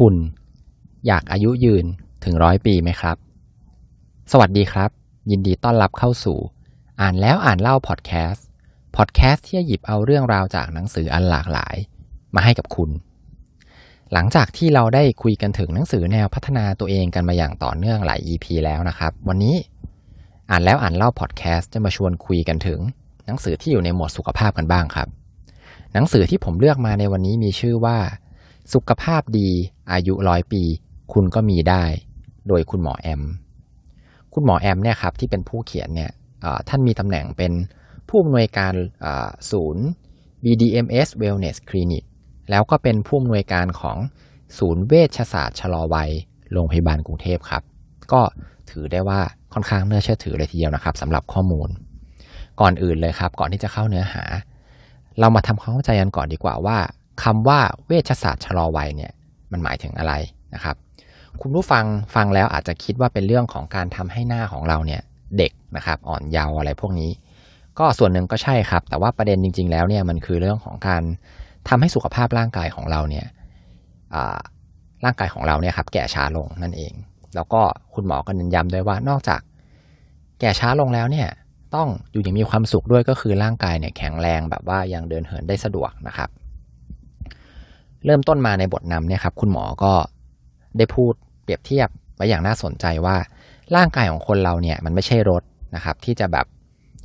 คุณอยากอายุยืนถึง100 ปีไหมครับสวัสดีครับยินดีต้อนรับเข้าสู่อ่านแล้วอ่านเล่าพอดแคสต์ที่จะหยิบเอาเรื่องราวจากหนังสืออันหลากหลายมาให้กับคุณหลังจากที่เราได้คุยกันถึงหนังสือแนวพัฒนาตัวเองกันมาอย่างต่อเนื่องหลาย EP แล้วนะครับวันนี้อ่านแล้วอ่านเล่าพอดแคสต์จะมาชวนคุยกันถึงหนังสือที่อยู่ในหมวดสุขภาพกันบ้างครับหนังสือที่ผมเลือกมาในวันนี้มีชื่อว่าสุขภาพดีอายุ100 ปีคุณก็มีได้โดยคุณหมอแอมเนี่ยครับที่เป็นผู้เขียนเนี่ยท่านมีตำแหน่งเป็นผู้อำนวยการศูนย์ BDMS Wellness Clinic แล้วก็เป็นผู้อำนวยการของศูนย์เวชศาสตร์ชะลอวัยโรงพยาบาลกรุงเทพครับก็ถือได้ว่าค่อนข้างน่าเชื่อถือเลยทีเดียวนะครับสำหรับข้อมูลก่อนอื่นเลยครับก่อนที่จะเข้าเนื้อหาเรามาทำความเข้าใจกันก่อนดีกว่าว่าคำว่าเวชศาสตร์ชะลอวัยเนี่ยมันหมายถึงอะไรนะครับคุณผู้ฟังฟังแล้วอาจจะคิดว่าเป็นเรื่องของการทำให้หน้าของเราเนี่ยเด็กนะครับอ่อนเยาว์อะไรพวกนี้ก็ส่วนหนึ่งก็ใช่ครับแต่ว่าประเด็นจริงๆแล้วเนี่ยมันคือเรื่องของการทำให้สุขภาพร่างกายของเราเนี่ยร่างกายของเราเนี่ยครับแก่ช้าลงนั่นเองแล้วก็คุณหมอก็เน้นย้ำด้วยว่านอกจากแก่ช้าลงแล้วเนี่ยต้องอยู่อย่างมีความสุขด้วยก็คือร่างกายเนี่ยแข็งแรงแบบว่ายังเดินเหินได้สะดวกนะครับเริ่มต้นมาในบทนำเนี่ยครับคุณหมอก็ได้พูดเปรียบเทียบไว้อย่างน่าสนใจว่าร่างกายของคนเราเนี่ยมันไม่ใช่รถนะครับที่จะแบบ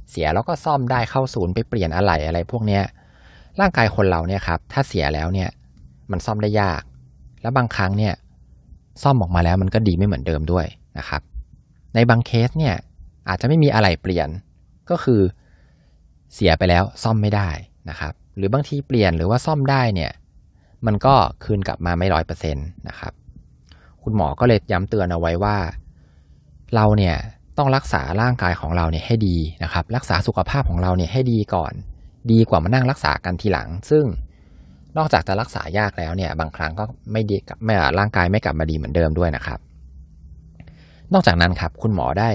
เสียแล้วก็ซ่อมได้เข้าศูนย์ไปเปลี่ยนอะไหล่อะไรพวกเนี้ยร่างกายคนเราเนี่ยครับถ้าเสียแล้วเนี่ยมันซ่อมได้ยากและบางครั้งเนี่ยซ่อมออกมาแล้วมันก็ดีไม่เหมือนเดิมด้วยนะครับในบางเคสเนี่ยอาจจะไม่มีอะไหล่เปลี่ยนก็คือเสียไปแล้วซ่อมไม่ได้นะครับหรือบางทีเปลี่ยนหรือว่าซ่อมได้เนี่ยมันก็คืนกลับมาไม่ 100% นะครับคุณหมอก็เลยย้ำเตือนเอาไว้ว่าเราเนี่ยต้องรักษาร่างกายของเราเนี่ยให้ดีนะครับรักษาสุขภาพของเราเนี่ยให้ดีก่อนดีกว่ามานั่งรักษากันทีหลังซึ่งนอกจากจะรักษายากแล้วเนี่ยบางครั้งก็ไม่ดีร่างกายไม่กลับมาดีเหมือนเดิมด้วยนะครับนอกจากนั้นครับคุณหมอได้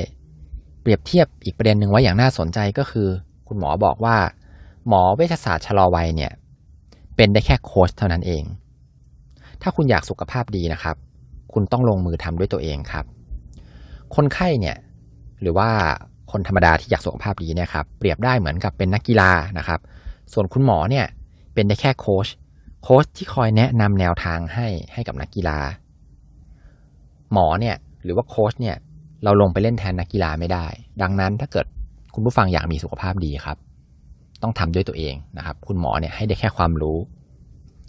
เปรียบเทียบอีกประเด็นหนึ่งไว้อย่างน่าสนใจก็คือคุณหมอบอกว่าหมอเวชศาสตร์ชะลอวัยเนี่ยเป็นได้แค่โค้ชเท่านั้นเองถ้าคุณอยากสุขภาพดีนะครับคุณต้องลงมือทำด้วยตัวเองครับคนไข้เนี่ยหรือว่าคนธรรมดาที่อยากสุขภาพดีเนี่ยครับเปรียบได้เหมือนกับเป็นนักกีฬานะครับส่วนคุณหมอเนี่ยเป็นได้แค่โค้ชที่คอยแนะนำแนวทางให้กับนักกีฬาหมอเนี่ยหรือว่าโค้ชเนี่ยเราลงไปเล่นแทนนักกีฬาไม่ได้ดังนั้นถ้าเกิดคุณผู้ฟังอยากมีสุขภาพดีครับต้องทำด้วยตัวเองนะครับคุณหมอเนี่ยให้ได้แค่ความรู้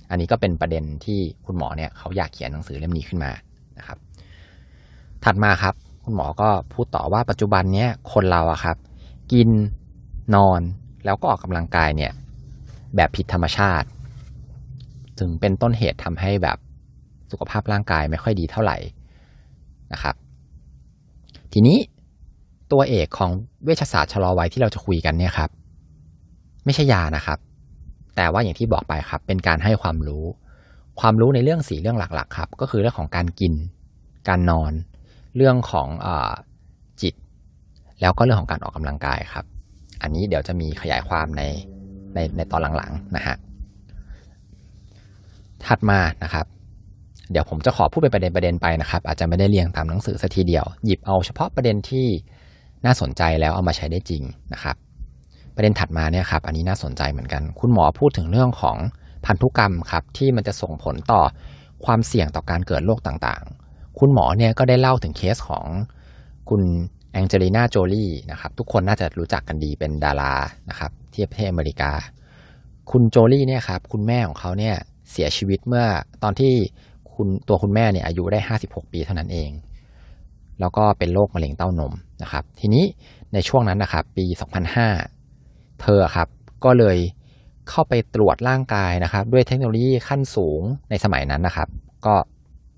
อันนี้ก็เป็นประเด็นที่คุณหมอเนี่ยเขาอยากเขียนหนังสือเล่มนี้ขึ้นมานะครับถัดมาครับคุณหมอก็พูดต่อว่าปัจจุบันเนี้ยคนเราอะครับกินนอนแล้วก็ออกกำลังกายเนี่ยแบบผิดธรรมชาติถึงเป็นต้นเหตุทำให้แบบสุขภาพร่างกายไม่ค่อยดีเท่าไหร่นะครับทีนี้ตัวเอกของเวชศาสตร์ชะลอวัยที่เราจะคุยกันเนี่ยครับไม่ใช่ยานะครับแต่ว่าอย่างที่บอกไปครับเป็นการให้ความรู้ในเรื่อง4เรื่องหลักๆครับก็คือเรื่องของการกินการนอนเรื่องของจิตแล้วก็เรื่องของการออกกำลังกายครับอันนี้เดี๋ยวจะมีขยายความในตอนหลังๆนะฮะถัดมานะครับเดี๋ยวผมจะขอพูดเป็นประเด็นไปนะครับอาจจะไม่ได้เรียงตามหนังสือซะทีเดียวหยิบเอาเฉพาะประเด็นที่น่าสนใจแล้วเอามาใช้ได้จริงนะครับประเด็นถัดมาเนี่ยครับอันนี้น่าสนใจเหมือนกันคุณหมอพูดถึงเรื่องของพันธุกรรมครับที่มันจะส่งผลต่อความเสี่ยงต่อการเกิดโรคต่างๆคุณหมอเนี่ยก็ได้เล่าถึงเคสของคุณแองเจลิน่าโจลี่นะครับทุกคนน่าจะรู้จักกันดีเป็นดารานะครับที่ประเทศอเมริกาคุณโจลี่เนี่ยครับคุณแม่ของเขาเนี่ยเสียชีวิตเมื่อตอนที่คุณแม่เนี่ยอายุได้56 ปีเท่านั้นเองแล้วก็เป็นโรคมะเร็งเต้านมนะครับทีนี้ในช่วงนั้นนะครับปี2005เธอครับก็เลยเข้าไปตรวจร่างกายนะครับด้วยเทคโนโลยีขั้นสูงในสมัยนั้นนะครับก็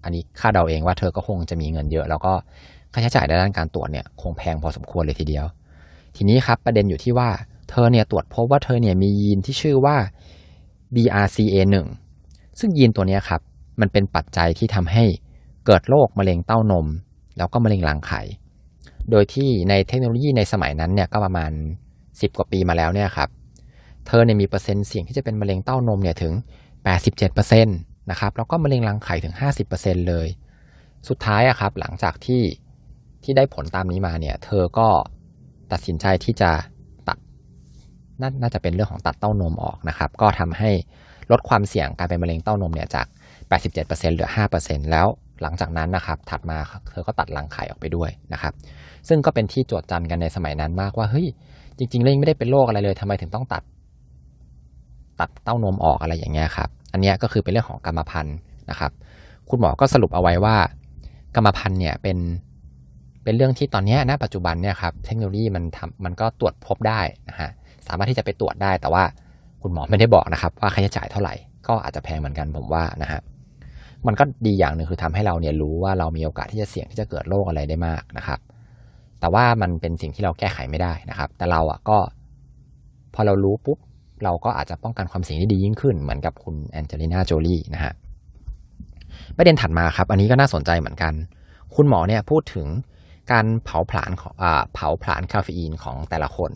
อันนี้คาดเดาเองว่าเธอก็คงจะมีเงินเยอะแล้วก็ค่าใช้จ่ายในด้านการตรวจเนี่ยคงแพงพอสมควรเลยทีเดียวทีนี้ครับประเด็นอยู่ที่ว่าเธอเนี่ยตรวจพบว่าเธอเนี่ยมียีนที่ชื่อว่า BRCA1 ซึ่งยีนตัวนี้ครับมันเป็นปัจจัยที่ทำให้เกิดโรคมะเร็งเต้านมแล้วก็มะเร็งรังไข่โดยที่ในเทคโนโลยีในสมัยนั้นเนี่ยก็ประมาณ10 กว่าปีมาแล้วเนี่ยครับเธอเนี่ยมีเปอร์เซ็นต์เสี่ยงที่จะเป็นมะเร็งเต้านมเนี่ยถึง 87% นะครับแล้วก็มะเร็งรังไข่ถึง 50% เลยสุดท้ายอะครับหลังจากที่ได้ผลตามนี้มาเนี่ยเธอก็ตัดสินใจที่จะตัด น่าจะเป็นเรื่องของตัดเต้านมออกนะครับก็ทำให้ลดความเสี่ยงการเป็นมะเร็งเต้านมเนี่ยจาก 87% เหลือ 5% แล้วหลังจากนั้นนะครับถัดมาเธอก็ตัดรังไข่ออกไปด้วยนะครับซึ่งก็เป็นที่โจทย์จันกันในสมัยนั้นมากว่าเฮ้ยจริงๆแล้วไม่ได้เป็นโรคอะไรเลยทำไมถึงต้องตัดเต้านมออกอะไรอย่างเงี้ยครับอันนี้ก็คือเป็นเรื่องของกรรมพันธุ์นะครับคุณหมอก็สรุปเอาไว้ว่ากรรมพันธุ์เนี่ยเป็นเรื่องที่ตอนนี้ณปัจจุบันเนี่ยครับเทคโนโลยีมันก็ตรวจพบได้นะฮะสามารถที่จะไปตรวจได้แต่ว่าคุณหมอไม่ได้บอกนะครับว่าค่าใช้จ่ายเท่าไหร่ก็อาจจะแพงเหมือนกันผมว่านะฮะมันก็ดีอย่างนึงคือทำให้เราเนี่ยรู้ว่าเรามีโอกาสที่จะเสี่ยงที่จะเกิดโรคอะไรได้มากนะครับแต่ว่ามันเป็นสิ่งที่เราแก้ไขไม่ได้นะครับแต่เราอ่ะก็พอเรารู้ปุ๊บเราก็อาจจะป้องกันความเสี่ยงได้ดียิ่งขึ้นเหมือนกับคุณแอนเจลิน่าโจลี่นะฮะประเด็นถัดมาครับอันนี้ก็น่าสนใจเหมือนกันคุณหมอเนี่ยพูดถึงการเผาผลาญคาเฟอีนของแต่ละคน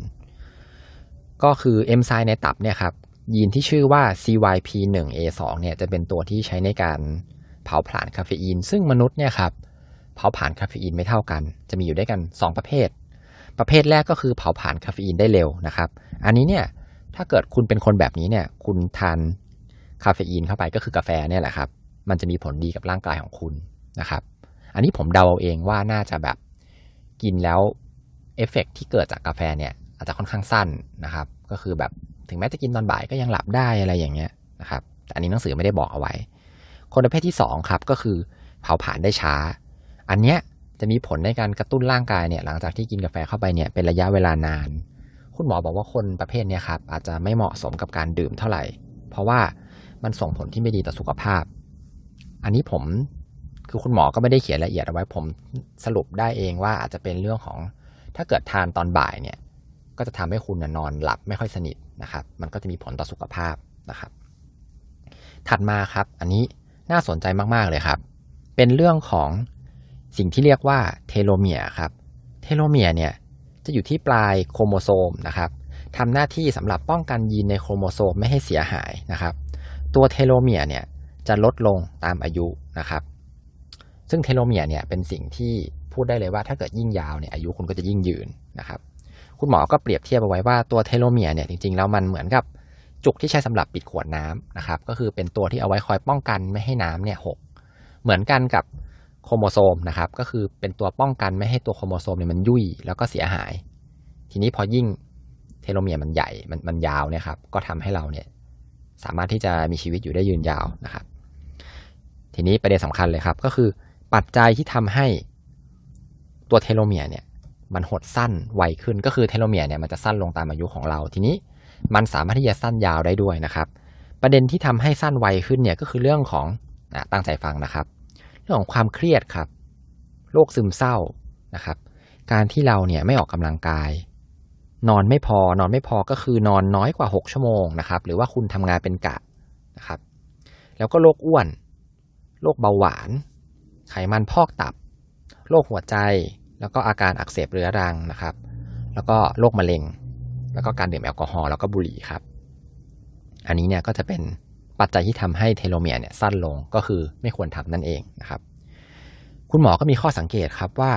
ก็คือเอนไซม์ในตับเนี่ยครับยีนที่ชื่อว่า CYP1A2 เนี่ยจะเป็นตัวที่ใช้ในการเผาผลาญคาเฟอีนซึ่งมนุษย์เนี่ยครับเผาผลาญคาเฟอีนไม่เท่ากันจะมีอยู่ด้วยกัน2ประเภทแรกก็คือเผาผลาญคาเฟอีนได้เร็วนะครับอันนี้เนี่ยถ้าเกิดคุณเป็นคนแบบนี้เนี่ยคุณทานคาเฟอีนเข้าไปก็คือกาแฟเนี่ยแหละครับมันจะมีผลดีกับร่างกายของคุณนะครับอันนี้ผมเดาเอาเองว่าน่าจะแบบกินแล้วเอฟเฟกต์ที่เกิดจากกาแฟเนี่ยอาจจะค่อนข้างสั้นนะครับก็คือแบบถึงแม้จะกินตอนบ่ายก็ยังหลับได้อะไรอย่างเงี้ยนะครับแต่อันนี้หนังสือไม่ได้บอกเอาไว้คนประเภทที่2ครับก็คือเผาผลาญได้ช้าอันเนี้ยจะมีผลในการกระตุ้นร่างกายเนี่ยหลังจากที่กินกาแฟเข้าไปเนี่ยเป็นระยะเวลานานคุณหมอบอกว่าคนประเภทนี้ครับอาจจะไม่เหมาะสมกับการดื่มเท่าไหร่เพราะว่ามันส่งผลที่ไม่ดีต่อสุขภาพอันนี้ผมคือคุณหมอก็ไม่ได้เขียนละเอียดเอาไว้ผมสรุปได้เองว่าอาจจะเป็นเรื่องของถ้าเกิดทานตอนบ่ายเนี่ยก็จะทำให้คุณนอนหลับไม่ค่อยสนิทนะครับมันก็จะมีผลต่อสุขภาพนะครับถัดมาครับอันนี้น่าสนใจมากๆเลยครับเป็นเรื่องของสิ่งที่เรียกว่าเทโลเมียร์ครับเทโลเมียร์เนี่ยจะอยู่ที่ปลายโครโมโซมนะครับทำหน้าที่สำหรับป้องกันยีนในโครโมโซมไม่ให้เสียหายนะครับตัวเทโลเมียร์เนี่ยจะลดลงตามอายุนะครับซึ่งเทโลเมียร์เนี่ยเป็นสิ่งที่พูดได้เลยว่าถ้าเกิดยิ่งยาวเนี่ยอายุคุณก็จะยิ่งยืนนะครับคุณหมอก็เปรียบเทียบเอาไว้ว่าตัวเทโลเมียร์เนี่ยจริงๆแล้วมันเหมือนกับจุกที่ใช้สำหรับปิดขวดน้ำนะครับก็คือเป็นตัวที่เอาไว้คอยป้องกันไม่ให้น้ำเนี่ยหกเหมือนกันกับโครโมโซมนะครับก็คือเป็นตัวป้องกันไม่ให้ตัวโครโมโซมเนี่ยมันยุ่ยแล้วก็เสียหายทีนี้พอยิ่งเทโลเมียร์มันใหญ่มันยาวเนี่ยครับก็ทำให้เราเนี่ยสามารถที่จะมีชีวิตอยู่ได้ยืนยาวนะครับทีนี้ประเด็นสำคัญเลยครับก็คือปัจจัยที่ทำให้ตัวเทโลเมียร์เนี่ยมันหดสั้นไวขึ้นก็คือเทโลเมียร์เนี่ยมันจะสั้นลงตามอายุของเราทีนี้มันสามารถที่จะสั้นยาวได้ด้วยนะครับประเด็นที่ทำให้สั้นไวขึ้นเนี่ยก็คือเรื่องของตั้งใจฟังนะครับเรื่องของความเครียดครับโรคซึมเศร้านะครับการที่เราเนี่ยไม่ออกกำลังกายนอนไม่พอก็คือนอนน้อยกว่า6ชั่วโมงนะครับหรือว่าคุณทำงานเป็นกะนะครับแล้วก็โรคอ้วนโรคเบาหวานไขมันพอกตับโรคหัวใจแล้วก็อาการอักเสบเรื้อรังนะครับแล้วก็โรคมะเร็งแล้วก็การดื่มแอลกอฮอล์แล้วก็บุหรี่ครับอันนี้เนี่ยก็จะเป็นปัจจัยที่ทำให้เทโลเมียร์เนี่ยสั้นลงก็คือไม่ควรทำนั่นเองนะครับคุณหมอก็มีข้อสังเกตครับว่า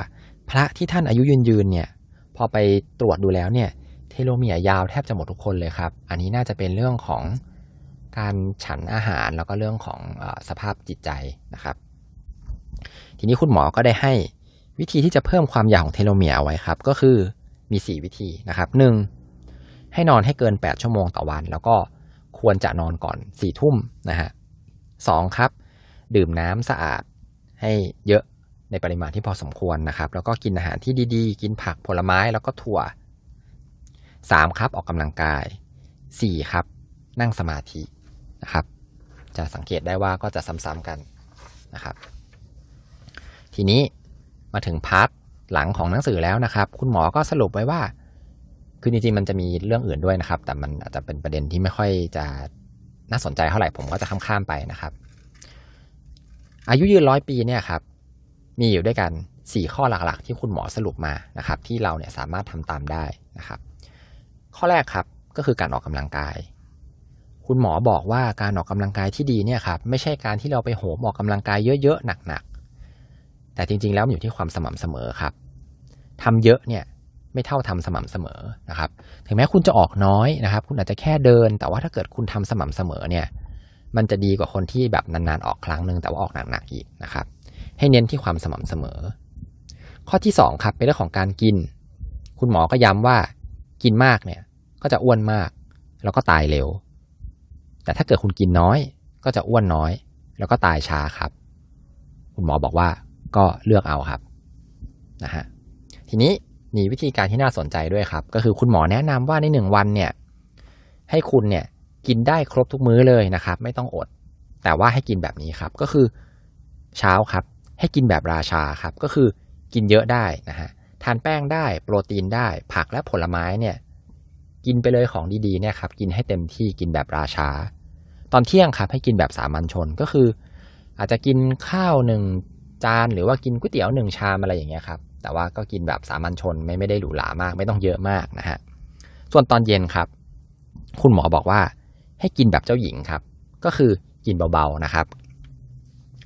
พระที่ท่านอายุยืนเนี่ยพอไปตรวจดูแล้วเนี่ยเทโลเมียร์ยาวแทบจะหมดทุกคนเลยครับอันนี้น่าจะเป็นเรื่องของการฉันอาหารแล้วก็เรื่องของสภาพจิตใจนะครับทีนี้คุณหมอก็ได้ให้วิธีที่จะเพิ่มความยาวของเทโลเมียร์เอาไว้ครับก็คือมี4วิธีนะครับ1ให้นอนให้เกิน8ชั่วโมงต่อวันแล้วก็ควรจะนอนก่อน4ทุ่มนะฮะ2ครับดื่มน้ำสะอาดให้เยอะในปริมาณที่พอสมควรนะครับแล้วก็กินอาหารที่ดีๆกินผักผลไม้แล้วก็ถั่ว3ครับออกกำลังกาย4ครับนั่งสมาธินะครับจะสังเกตได้ว่าก็จะซ้ำๆกันนะครับทีนี้มาถึงพาร์ทหลังของหนังสือแล้วนะครับคุณหมอก็สรุปไว้ว่าคือจริงๆมันจะมีเรื่องอื่นด้วยนะครับแต่มันอาจจะเป็นประเด็นที่ไม่ค่อยจะน่าสนใจเท่าไหร่ผมก็จะข้ามไปนะครับอายุยืน100 ปีเนี่ยครับมีอยู่ด้วยกัน4ข้อหลักๆที่คุณหมอสรุปมานะครับที่เราเนี่ยสามารถทำตามได้นะครับข้อแรกครับก็คือการออกกำลังกาย คุณหมอบอกว่าการออกกำลังกายที่ดีเนี่ยครับไม่ใช่การที่เราไปโหมออกกำลังกายเยอะๆหนักๆแต่จริงๆแล้วมันอยู่ที่ความสม่ำเสมอครับทำเยอะเนี่ยไม่เท่าทำสม่ำเสมอนะครับถึงแม้คุณจะออกน้อยนะครับคุณอาจจะแค่เดินแต่ว่าถ้าเกิดคุณทำสม่ำเสมอเนี่ยมันจะดีกว่าคนที่แบบนานๆออกครั้งนึงแต่ว่าออกหนักๆอีกนะครับให้เน้นที่ความสม่ำเสมอข้อที่2ครับเป็นเรื่องของการกินคุณหมอก็ย้ำว่ากินมากเนี่ยก็จะอ้วนมากแล้วก็ตายเร็วแต่ถ้าเกิดคุณกินน้อยก็จะอ้วนน้อยแล้วก็ตายช้าครับคุณหมอบอกว่าก็เลือกเอาครับนะฮะทีนี้มีวิธีการที่น่าสนใจด้วยครับก็คือคุณหมอแนะนำว่าใน1วันเนี่ยให้คุณเนี่ยกินได้ครบทุกมื้อเลยนะครับไม่ต้องอดแต่ว่าให้กินแบบนี้ครับก็คือเช้าครับให้กินแบบราชาครับก็คือกินเยอะได้นะฮะทานแป้งได้โปรตีนได้ผักและผลไม้เนี่ยกินไปเลยของดีๆเนี่ยครับกินให้เต็มที่กินแบบราชาตอนเที่ยงครับให้กินแบบสามัญชนก็คืออาจจะกินข้าว1จานหรือว่ากินก๋วยเตี๋ยว1ชามอะไรอย่างเงี้ยครับแต่ว่าก็กินแบบสามัญชนไม่ได้หรูหรามากไม่ต้องเยอะมากนะฮะส่วนตอนเย็นครับคุณหมอบอกว่าให้กินแบบเจ้าหญิงครับก็คือกินเบาๆนะครับ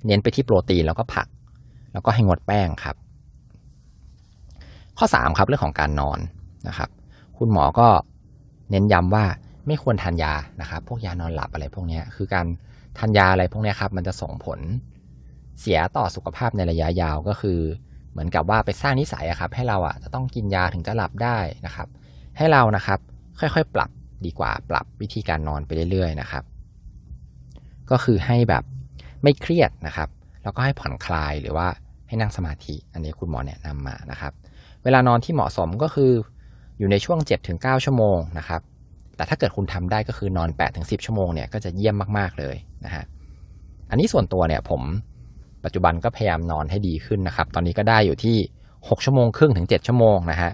เน้นไปที่โปรตีนแล้วก็ผักแล้วก็ให้งดแป้งครับข้อ3ครับเรื่องของการนอนนะครับคุณหมอก็เน้นย้ำว่าไม่ควรทานยานะครับพวกยานอนหลับอะไรพวกนี้คือการทานยาอะไรพวกนี้ครับมันจะส่งผลเสียต่อสุขภาพในระยะยาวก็คือเหมือนกับว่าไปสร้างนิสัยครับให้เราจะต้องกินยาถึงจะหลับได้นะครับให้เรานะครับค่อยๆปรับดีกว่าปรับวิธีการนอนไปเรื่อยๆนะครับก็คือให้แบบไม่เครียดนะครับแล้วก็ให้ผ่อนคลายหรือว่าให้นั่งสมาธิอันนี้คุณหมอแนะนำมานะครับเวลานอนที่เหมาะสมก็คืออยู่ในช่วง 7-9 ชั่วโมงนะครับแต่ถ้าเกิดคุณทำได้ก็คือนอน 8-10 ชั่วโมงเนี่ยก็จะเยี่ยมมากๆเลยนะฮะอันนี้ส่วนตัวเนี่ยผมปัจจุบันก็พยายามนอนให้ดีขึ้นนะครับตอนนี้ก็ได้อยู่ที่ 6.5-7 ชั่วโมงนะฮะ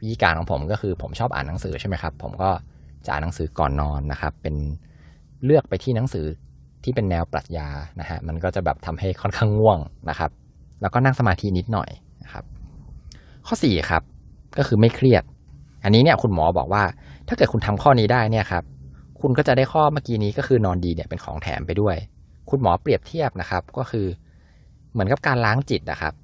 วิธีการของผมก็คือผมชอบอ่านหนังสือใช่ไหมครับผมก็จะอ่านหนังสือก่อนนอนนะครับเป็นเลือกไปที่หนังสือที่เป็นแนวปรัชญานะฮะมันก็จะแบบทำให้ค่อนข้างง่วงนะครับแล้วก็นั่งสมาธินิดหน่อยนะครับข้อ4ครับก็คือไม่เครียดอันนี้เนี่ยคุณหมอบอกว่าถ้าเกิดคุณทำข้อนี้ได้เนี่ยครับคุณก็จะได้ข้อเมื่อกี้นี้ก็คือนอนดีเนี่ยเป็นของแถมไปด้วยคุณหมอเปรียบเทียบนะครับก็คือเหมือนกับการล้างจิตนะครับ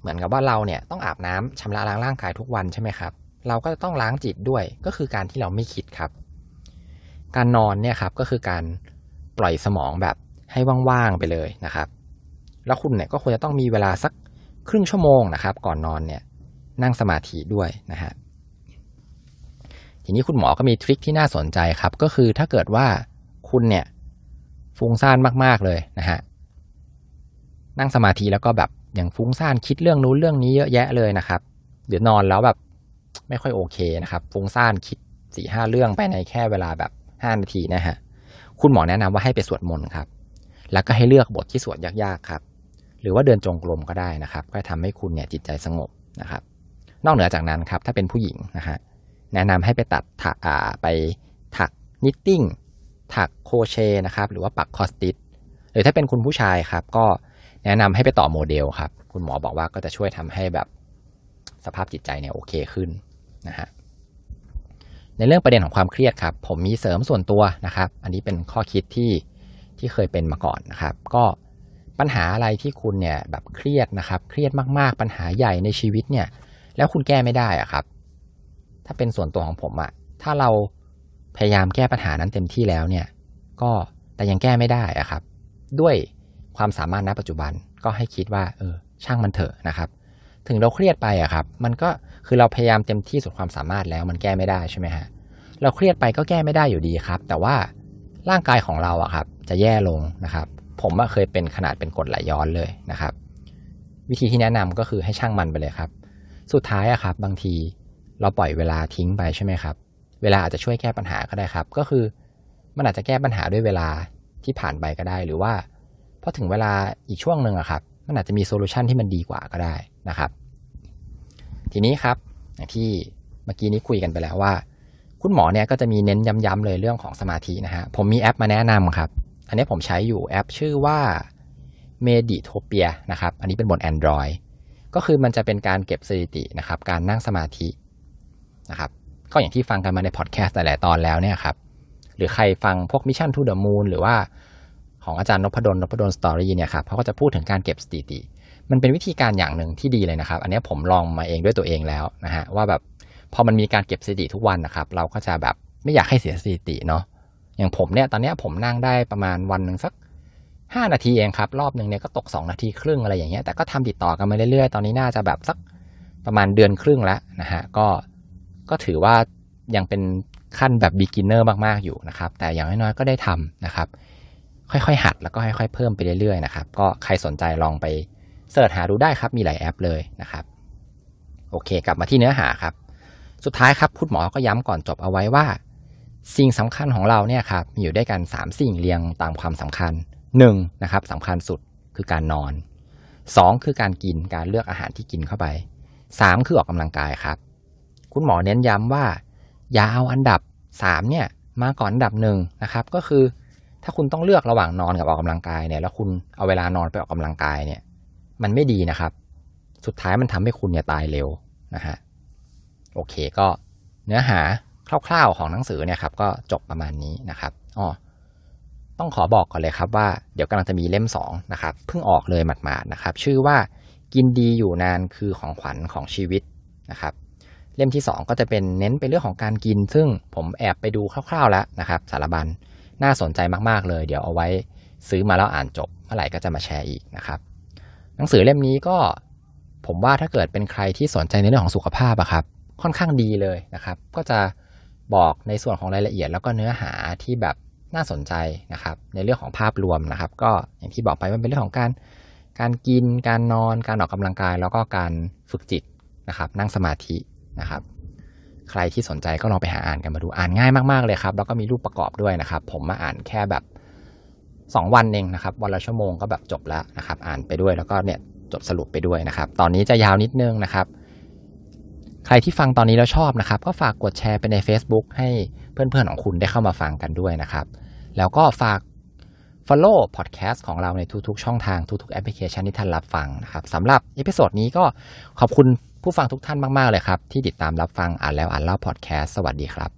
เหมือนกับว่าเราเนี่ยต้องอาบน้ำชำระล้างร่างกายทุกวันใช่ไหมครับเราก็จะต้องล้างจิตด้วยก็คือการที่เราไม่คิดครับการนอนเนี่ยครับก็คือการปล่อยสมองแบบให้ว่างๆไปเลยนะครับแล้วคุณเนี่ยก็ควรจะต้องมีเวลาสักครึ่งชั่วโมงนะครับก่อนนอนเนี่ยนั่งสมาธิด้วยนะฮะทีนี้คุณหมอก็มีทริคที่น่าสนใจครับก็คือถ้าเกิดว่าคุณเนี่ยฟุ้งซ่านมากๆเลยนะฮะนั่งสมาธิแล้วก็แบบยังฟุ้งซ่านคิดเรื่องนู้นเรื่องนี้เยอะแยะเลยนะครับเดี๋ยวนอนแล้วแบบไม่ค่อยโอเคนะครับฟุ้งซ่านคิด 4-5 เรื่องไปในแค่เวลาแบบ5นาทีนะฮะคุณหมอแนะนำว่าให้ไปสวดมนต์ครับแล้วก็ให้เลือกบทที่สวดยากๆครับหรือว่าเดินจงกรมก็ได้นะครับก็ทำให้คุณเนี่ยจิตใจสงบนะครับนอกเหนือจากนั้นครับถ้าเป็นผู้หญิงนะฮะแนะนำให้ไปถักนิตติ้งถักโครเชต์นะครับหรือว่าปักคอสติชหรือถ้าเป็นคุณผู้ชายครับก็แนะนำให้ไปต่อโมเดลครับคุณหมอบอกว่าก็จะช่วยทำให้แบบสภาพจิตใจเนี่ยโอเคขึ้นนะฮะในเรื่องประเด็นของความเครียดครับผมมีเสริมส่วนตัวนะครับอันนี้เป็นข้อคิดที่เคยเป็นมาก่อนนะครับก็ปัญหาอะไรที่คุณเนี่ยแบบเครียดนะครับเครียดมากๆปัญหาใหญ่ในชีวิตเนี่ยแล้วคุณแก้ไม่ได้อะครับถ้าเป็นส่วนตัวของผมอะถ้าเราพยายามแก้ปัญหานั้นเต็มที่แล้วเนี่ยก็แต่ยังแก้ไม่ได้อะครับด้วยความสามารถณปัจจุบันก็ให้คิดว่าช่างมันเถอะนะครับถึงเราเครียดไปอะครับมันก็คือเราพยายามเต็มที่สุดความสามารถแล้วมันแก้ไม่ได้ใช่ไหมฮะเราเครียดไปก็แก้ไม่ได้อยู่ดีครับแต่ว่าร่างกายของเราอะครับจะแย่ลงนะครับผมเคยเป็นขนาดเป็นกรดไหลย้อนเลยนะครับวิธีที่แนะนำก็คือให้ช่างมันไปเลยครับสุดท้ายอะครับบางทีเราปล่อยเวลาทิ้งไปใช่ไหมครับเวลาอาจจะช่วยแก้ปัญหาก็ได้ครับก็คือมันอาจจะแก้ปัญหาด้วยเวลาที่ผ่านไปก็ได้หรือว่าพอถึงเวลาอีกช่วงนึงอะครับมันอาจจะมีโซลูชันที่มันดีกว่าก็ได้นะครับทีนี้ครับอย่างที่เมื่อกี้นี้คุยกันไปแล้วว่าคุณหมอเนี่ยก็จะมีเน้นย้ำๆเลยเรื่องของสมาธินะฮะผมมีแอปมาแนะนำครับอันนี้ผมใช้อยู่แอปชื่อว่า Meditopia นะครับอันนี้เป็นบน Android ก็คือมันจะเป็นการเก็บสถิตินะครับการนั่งสมาธินะครับก็อย่างที่ฟังกันมาในพอดแคสต์หลายตอนแล้วเนี่ยครับ หรือใครฟังพวกมิชชั่นทูเดอะมูนหรือว่าของอาจารย์นพดลสตอรี่เนี่ยครับเขาก็จะพูดถึงการเก็บสถิติมันเป็นวิธีการอย่างหนึ่งที่ดีเลยนะครับอันนี้ผมลองมาเองด้วยตัวเองแล้วนะฮะว่าแบบพอมันมีการเก็บสถิติทุกวันนะครับเราก็จะแบบไม่อยากให้เสียสถิติเนาะอย่างผมเนี่ยตอนนี้ผมนั่งได้ประมาณวันนึงสัก5นาทีเองครับรอบนึงเนี่ยก็ตก2นาทีครึ่งอะไรอย่างเงี้ยแต่ก็ทำติดต่อกันมาเรื่อยๆตอนนี้น่าจะแบบสักประมาณเดือนครึ่งแล้วนะฮะก็ถือว่ายังเป็นขั้นแบบ beginner มากๆอยู่นะครับแต่อย่างน้อยๆก็ได้ทำนะครับค่อยๆหัดแล้วก็ค่อยๆเพิ่มไปเรื่อยๆนะครับก็ใครสนใจลองไปเสิร์ชหาดูได้ครับมีหลายแอปเลยนะครับโอเคกลับมาที่เนื้อหาครับสุดท้ายครับคุณหมอก็ย้ำก่อนจบเอาไว้ว่าสิ่งสำคัญของเราเนี่ยครับมีอยู่ด้วยกัน3สิ่งเรียงตามความสำคัญ1นะครับสำคัญสุดคือการนอน2คือการกินการเลือกอาหารที่กินเข้าไป3คือออกกำลังกายครับคุณหมอเน้นย้ำว่าอย่าเอาอันดับ3เนี่ยมาก่อนอันดับ1นะครับก็คือถ้าคุณต้องเลือกระหว่างนอนกับออกกำลังกายเนี่ยแล้วคุณเอาเวลานอนไปออกกำลังกายเนี่ยมันไม่ดีนะครับสุดท้ายมันทำให้คุณเนี่ยตายเร็วนะฮะโอเคก็เนื้อหาคร่าวๆของหนังสือเนี่ยครับก็จบประมาณนี้นะครับต้องขอบอกก่อนเลยครับว่าเดี๋ยวกำลังจะมีเล่ม2นะครับเพิ่งออกเลยหมาดๆนะครับชื่อว่ากินดีอยู่นานคือของขวัญของชีวิตนะครับเล่มที่2ก็จะเป็นเน้นไปเรื่องของการกินซึ่งผมแอบไปดูคร่าวๆแล้วนะครับสารบัญน่าสนใจมากๆเลยเดี๋ยวเอาไว้ซื้อมาแล้วอ่านจบเมื่อไหร่ก็จะมาแชร์อีกนะครับหนังสือเล่มนี้ก็ผมว่าถ้าเกิดเป็นใครที่สนใจในเรื่องของสุขภาพอะครับค่อนข้างดีเลยนะครับก็จะบอกในส่วนของรายละเอียดแล้วก็เนื้อหาที่แบบน่าสนใจนะครับในเรื่องของภาพรวมนะครับก็อย่างที่บอกไปมันเป็นเรื่องของการกินการนอนการออกกำลังกายแล้วก็การฝึกจิตนะครับนั่งสมาธินะครับใครที่สนใจก็ลองไปหาอ่านกันมาดูอ่านง่ายมากๆเลยครับแล้วก็มีรูปประกอบด้วยนะครับผมมาอ่านแค่แบบ2วันเองนะครับวันละชั่วโมงก็แบบจบแล้วนะครับอ่านไปด้วยแล้วก็เนี่ยจดสรุปไปด้วยนะครับตอนนี้จะยาวนิดนึงนะครับใครที่ฟังตอนนี้แล้วชอบนะครับก็ฝากกดแชร์ไปใน Facebook ให้เพื่อนๆของคุณได้เข้ามาฟังกันด้วยนะครับแล้วก็ฝาก follow podcast ของเราในทุกๆช่องทางทุกๆแอปพลิเคชันที่ท่านรับฟังนะครับสำหรับเอพิโซดนี้ก็ขอบคุณผู้ฟังทุกท่านมากๆเลยครับที่ติดตามรับฟังอ่านแล้วอ่านเล่าพอดแคสต์สวัสดีครับ